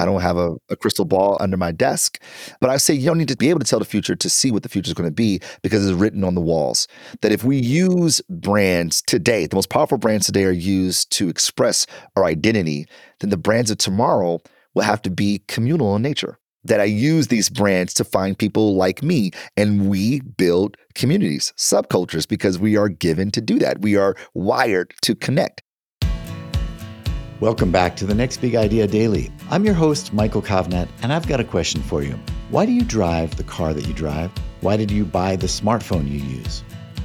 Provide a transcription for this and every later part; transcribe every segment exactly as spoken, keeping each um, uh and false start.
I don't have a, a crystal ball under my desk, but I say you don't need to be able to tell the future to see what the future is going to be, because it's written on the walls. That if we use brands today, the most powerful brands today are used to express our identity, then the brands of tomorrow will have to be communal in nature. That I use these brands to find people like me, and we build communities, subcultures, because we are given to do that. We are wired to connect. Welcome back to the Next Big Idea Daily. I'm your host, Michael Kovnat, and I've got a question for you. Why do you drive the car that you drive? Why did you buy the smartphone you use?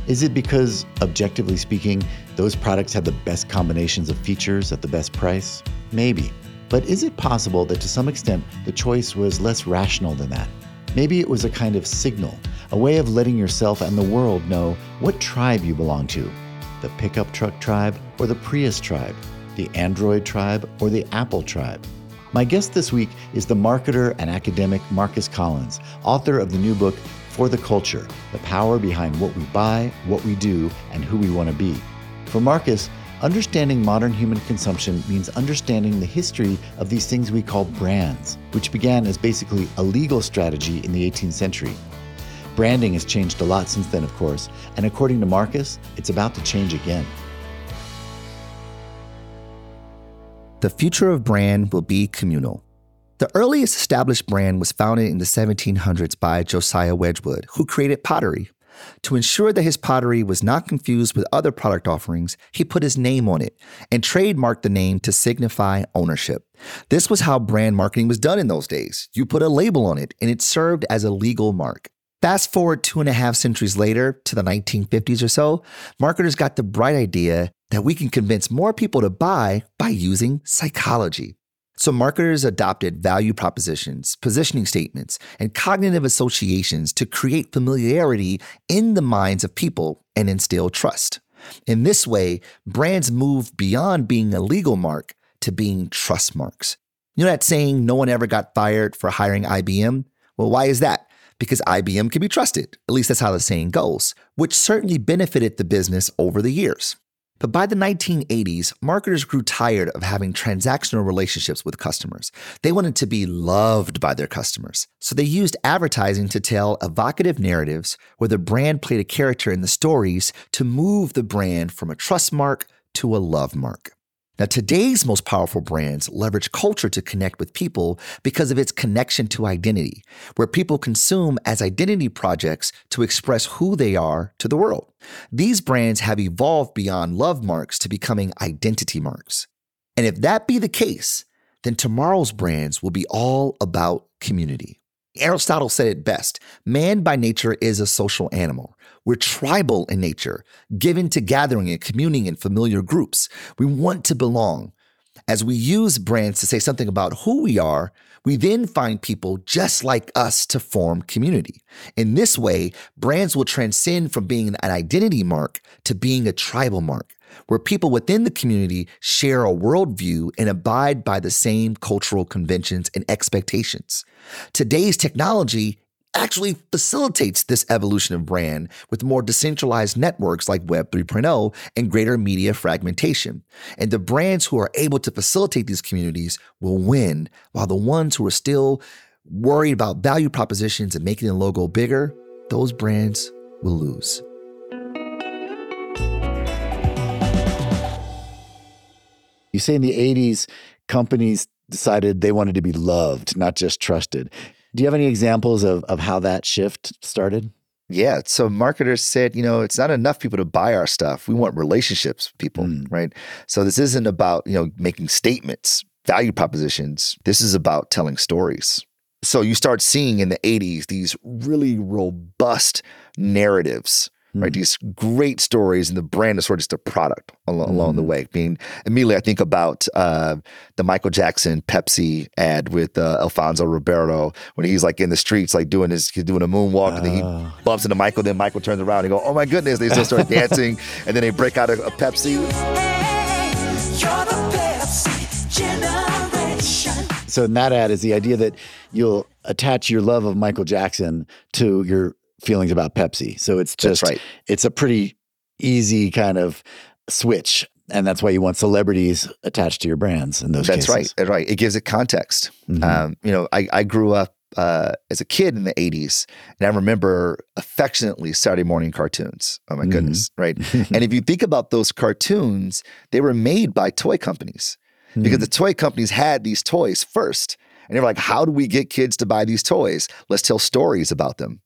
Is it because, objectively speaking, those products have the best combinations of features at the best price? Maybe. But is it possible that to some extent, the choice was less rational than that? Maybe it was a kind of signal, a way of letting yourself and the world know what tribe you belong to. The pickup truck tribe or the Prius tribe? The Android tribe or the Apple tribe? My guest this week is the marketer and academic Marcus Collins, author of the new book, For the Culture, The Power Behind What We Buy, What We Do, and Who We Want to Be. For Marcus, understanding modern human consumption means understanding the history of these things we call brands, which began as basically a legal strategy in the eighteenth century. Branding has changed a lot since then, of course, and according to Marcus, it's about to change again. The future of brand will be communal. The earliest established brand was founded in the seventeen hundreds by Josiah Wedgwood, who created pottery. To ensure that his pottery was not confused with other product offerings, he put his name on it and trademarked the name to signify ownership. This was how brand marketing was done in those days. You put a label on it, and it served as a legal mark. Fast forward two and a half centuries later, to the nineteen fifties or so, marketers got the bright idea that we can convince more people to buy by using psychology. So marketers adopted value propositions, positioning statements, and cognitive associations to create familiarity in the minds of people and instill trust. In this way, brands moved beyond being a legal mark to being trust marks. You know that saying, no one ever got fired for hiring I B M? Well, why is that? Because I B M can be trusted. At least that's how the saying goes, which certainly benefited the business over the years. But by the nineteen eighties, marketers grew tired of having transactional relationships with customers. They wanted to be loved by their customers. So they used advertising to tell evocative narratives where the brand played a character in the stories to move the brand from a trust mark to a love mark. Now, today's most powerful brands leverage culture to connect with people because of its connection to identity, where people consume as identity projects to express who they are to the world. These brands have evolved beyond love marks to becoming identity marks. And if that be the case, then tomorrow's brands will be all about community. Aristotle said it best, man by nature is a social animal. We're tribal in nature, given to gathering and communing in familiar groups. We want to belong. As we use brands to say something about who we are, we then find people just like us to form community. In this way, brands will transcend from being an identity mark to being a tribal mark, where people within the community share a worldview and abide by the same cultural conventions and expectations. Today's technology actually facilitates this evolution of brand with more decentralized networks like Web three point oh and greater media fragmentation. And the brands who are able to facilitate these communities will win, while the ones who are still worried about value propositions and making the logo bigger, those brands will lose. You say in the eighties, companies decided they wanted to be loved, not just trusted. Do you have any examples of, of how that shift started? Yeah. So marketers said, you know, it's not enough people to buy our stuff. We want relationships with people, mm. right? So this isn't about, you know, making statements, value propositions. This is about telling stories. So you start seeing in the eighties, these really robust narratives right? Mm. These great stories, and the brand is sort of just a product al- along mm. the way. I mean, immediately I think about uh, the Michael Jackson Pepsi ad with uh, Alfonso Ribeiro, when he's like in the streets, like doing his, he's doing a moonwalk, oh. and then he bumps into Michael, then Michael turns around and go, oh my goodness, they still start dancing, and then they break out a, a Pepsi. So in that ad is the idea that you'll attach your love of Michael Jackson to your feelings about Pepsi. So it's just, right. it's a pretty easy kind of switch. And that's why you want celebrities attached to your brands in those that's cases. That's right. Right. It gives it context. Mm-hmm. Um, you know, I, I grew up uh, as a kid in the eighties, and I remember affectionately Saturday morning cartoons. Oh my mm-hmm. goodness. Right. And if you think about those cartoons, they were made by toy companies. Because mm. the toy companies had these toys first. And they were like, how do we get kids to buy these toys? Let's tell stories about them.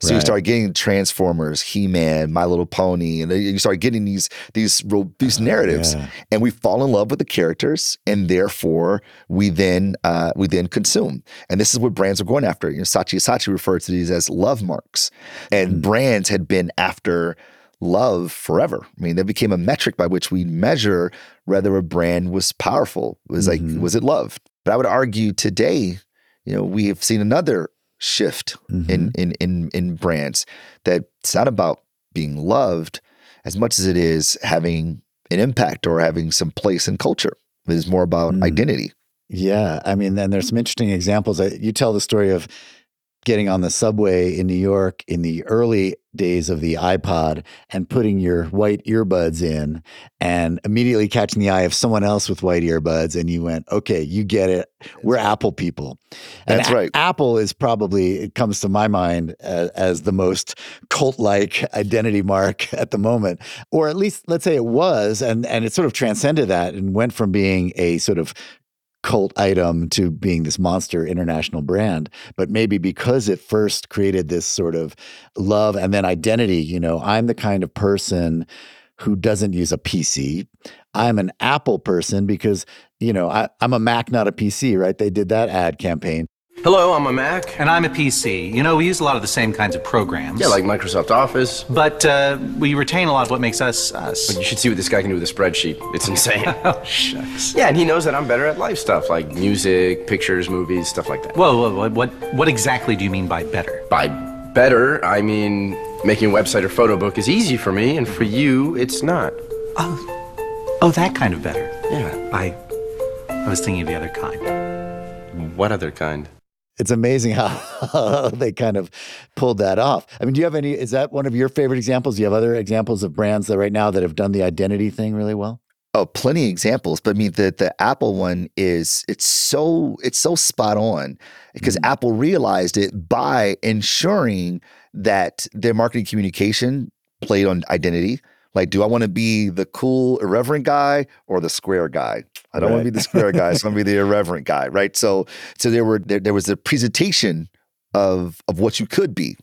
So right. you start getting Transformers, He-Man, My Little Pony, and you start getting these these, these narratives. Oh, yeah. And we fall in love with the characters, and therefore we then uh, we then consume. And this is what brands are going after. You know, Saatchi Saatchi referred to these as love marks. And mm. brands had been after love forever. I mean, that became a metric by which we measure whether a brand was powerful. It was mm-hmm. like, was it loved? But I would argue today, you know, we have seen another shift mm-hmm. in, in in in brands, that it's not about being loved as much as it is having an impact or having some place in culture. It is more about mm. identity. Yeah. I mean, and there's some interesting examples. You tell the story of getting on the subway in New York in the early days of the iPod and putting your white earbuds in and immediately catching the eye of someone else with white earbuds, and you went, okay, you get it. We're Apple people. And that's right. A- Apple is probably, it comes to my mind as, as the most cult-like identity mark at the moment, or at least let's say it was, and, and it sort of transcended that and went from being a sort of cult item to being this monster international brand. But maybe because it first created this sort of love and then identity, you know, I'm the kind of person who doesn't use a P C. I'm an Apple person because, you know, I, I'm a Mac, not a P C, right? They did that ad campaign. Hello, I'm a Mac. And I'm a P C. You know, we use a lot of the same kinds of programs. Yeah, like Microsoft Office. But uh, we retain a lot of what makes us us. But you should see what this guy can do with a spreadsheet. It's insane. Oh, shucks. Yeah, and he knows that I'm better at life stuff, like music, pictures, movies, stuff like that. Whoa, whoa, whoa. What, what exactly do you mean by better? By better, I mean making a website or photo book is easy for me, and for you, it's not. Oh, oh that kind of better. Yeah. I, I was thinking of the other kind. What other kind? It's amazing how they kind of pulled that off. I mean, do you have any, is that one of your favorite examples? Do you have other examples of brands that right now that have done the identity thing really well? Oh, plenty of examples. But I mean, the, the Apple one is, it's so, it's so spot on, because mm-hmm. Apple realized it by ensuring that their marketing communication played on identity. Like, do I want to be the cool, irreverent guy or the square guy? I don't right. want to be the square guy. So I'm going to be the irreverent guy, right? So, so there were there, there was a presentation of of what you could be,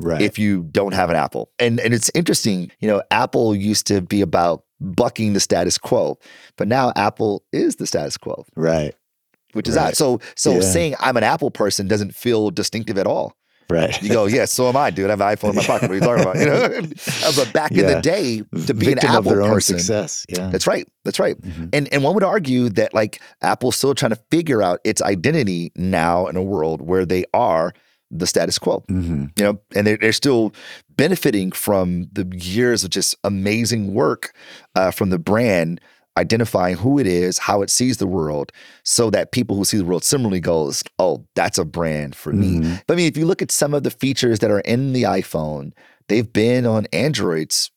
right? If you don't have an Apple, and and it's interesting. You know, Apple used to be about bucking the status quo, but now Apple is the status quo, right? Which is right. odd. So, so yeah. saying I'm an Apple person doesn't feel distinctive at all. Right. You go, yeah, so am I, dude. I have an iPhone in my pocket. What are you talking about? You know? But back yeah. in the day, to be Victim an Apple of their own person. Success. Yeah. That's right. That's right. Mm-hmm. And and one would argue that like Apple's still trying to figure out its identity now in a world where they are the status quo. Mm-hmm. You know, and they're, they're still benefiting from the years of just amazing work uh, from the brand, identifying who it is, how it sees the world, so that people who see the world similarly goes, oh, that's a brand for me. Mm-hmm. But I mean, if you look at some of the features that are in the iPhone, they've been on Androids,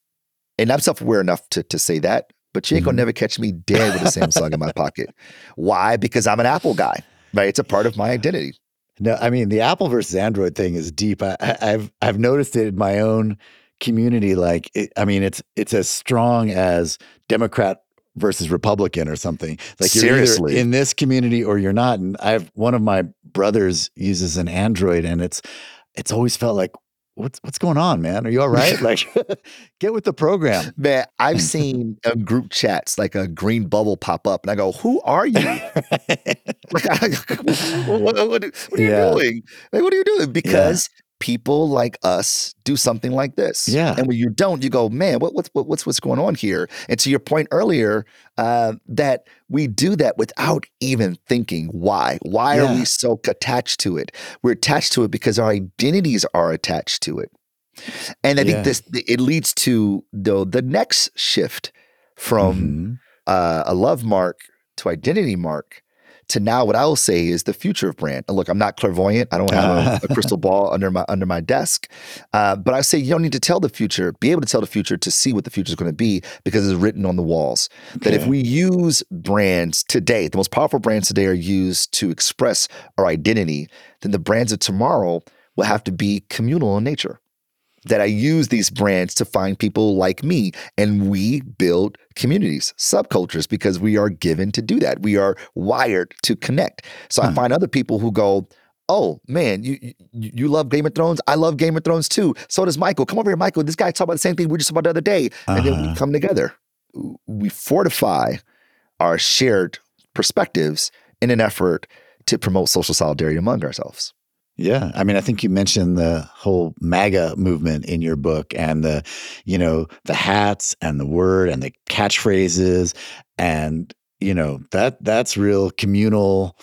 and I'm self-aware enough to, to say that, but you ain't gonna mm-hmm. never catch me dead with a Samsung in my pocket. Why? Because I'm an Apple guy, right? It's a part of my identity. No, I mean, the Apple versus Android thing is deep. I, I've I've noticed it in my own community. Like, it, I mean, it's it's as strong as Democrat versus Republican or something. Like, you're seriously in this community or you're not. And I have one of my brothers uses an Android, and it's it's always felt like, what's what's going on, man? Are you all right? Like, get with the program, man. I've seen a group chats like a green bubble pop up, and I go, "Who are you? Like, what, what, what, what are you yeah. doing? Like, what are you doing?" Because yeah. people like us do something like this. Yeah. And when you don't, you go, man, what, what, what, what's what's going on here? And to your point earlier, uh, that we do that without even thinking why. Why yeah. are we so attached to it? We're attached to it because our identities are attached to it. And I think yeah. this it leads to the, the next shift from mm-hmm. uh, a love mark to identity mark to now what I will say is the future of brand. And look, I'm not clairvoyant. I don't have a, a crystal ball under my under my desk. Uh, but I say you don't need to tell the future, be able to tell the future to see what the future is going to be because it's written on the walls. That yeah. if we use brands today, the most powerful brands today are used to express our identity, then the brands of tomorrow will have to be communal in nature. That I use these brands to find people like me, and we build communities, subcultures, because we are given to do that. We are wired to connect. So huh. I find other people who go, oh man, you, you you love Game of Thrones? I love Game of Thrones too. So does Michael. Come over here, Michael. This guy talked about the same thing we were just about the other day. And uh-huh. then we come together. We fortify our shared perspectives in an effort to promote social solidarity among ourselves. Yeah. I mean, I think you mentioned the whole MAGA movement in your book and the, you know, the hats and the word and the catchphrases and, you know, that that's real communal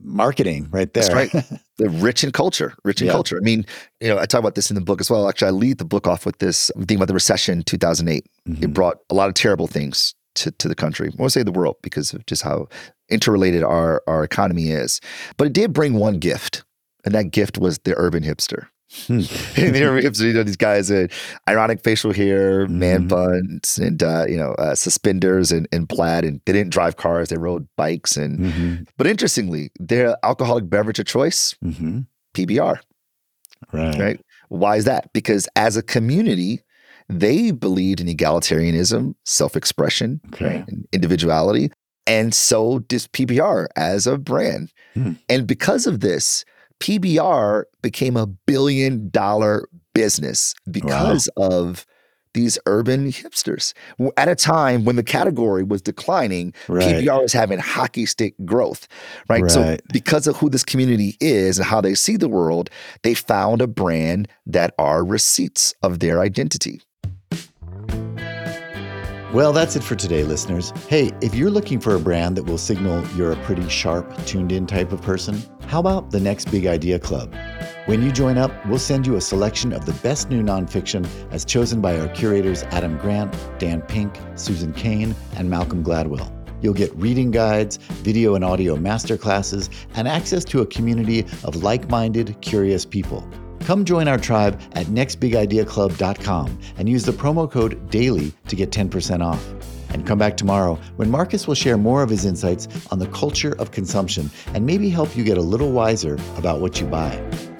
marketing right there. That's right. The rich in culture, rich in yeah. culture. I mean, you know, I talk about this in the book as well. Actually, I lead the book off with this thing about the recession in two thousand eight. Mm-hmm. It brought a lot of terrible things to, to the country. I won't say the world because of just how interrelated our, our economy is. But it did bring one gift. And that gift was the urban hipster. The urban hipster, you know, these guys with ironic facial hair, mm-hmm. man buns, and uh, you know, uh, suspenders and, and plaid, and they didn't drive cars; they rode bikes. And mm-hmm. but interestingly, their alcoholic beverage of choice, mm-hmm. P B R. Right. Right. Why is that? Because as a community, they believed in egalitarianism, self-expression, okay. right, and individuality, and so this P B R as a brand, mm. and because of this. P B R became a billion dollar business because wow. of these urban hipsters. At a time when the category was declining, right. P B R was having hockey stick growth, right? right? So because of who this community is and how they see the world, they found a brand that are receipts of their identity. Well, that's it for today, listeners. Hey, if you're looking for a brand that will signal you're a pretty sharp, tuned-in type of person, how about the Next Big Idea Club? When you join up, we'll send you a selection of the best new nonfiction as chosen by our curators Adam Grant, Dan Pink, Susan Cain, and Malcolm Gladwell. You'll get reading guides, video and audio masterclasses, and access to a community of like-minded, curious people. Come join our tribe at next big idea club dot com and use the promo code DAILY to get ten percent off. And come back tomorrow when Marcus will share more of his insights on the culture of consumption and maybe help you get a little wiser about what you buy.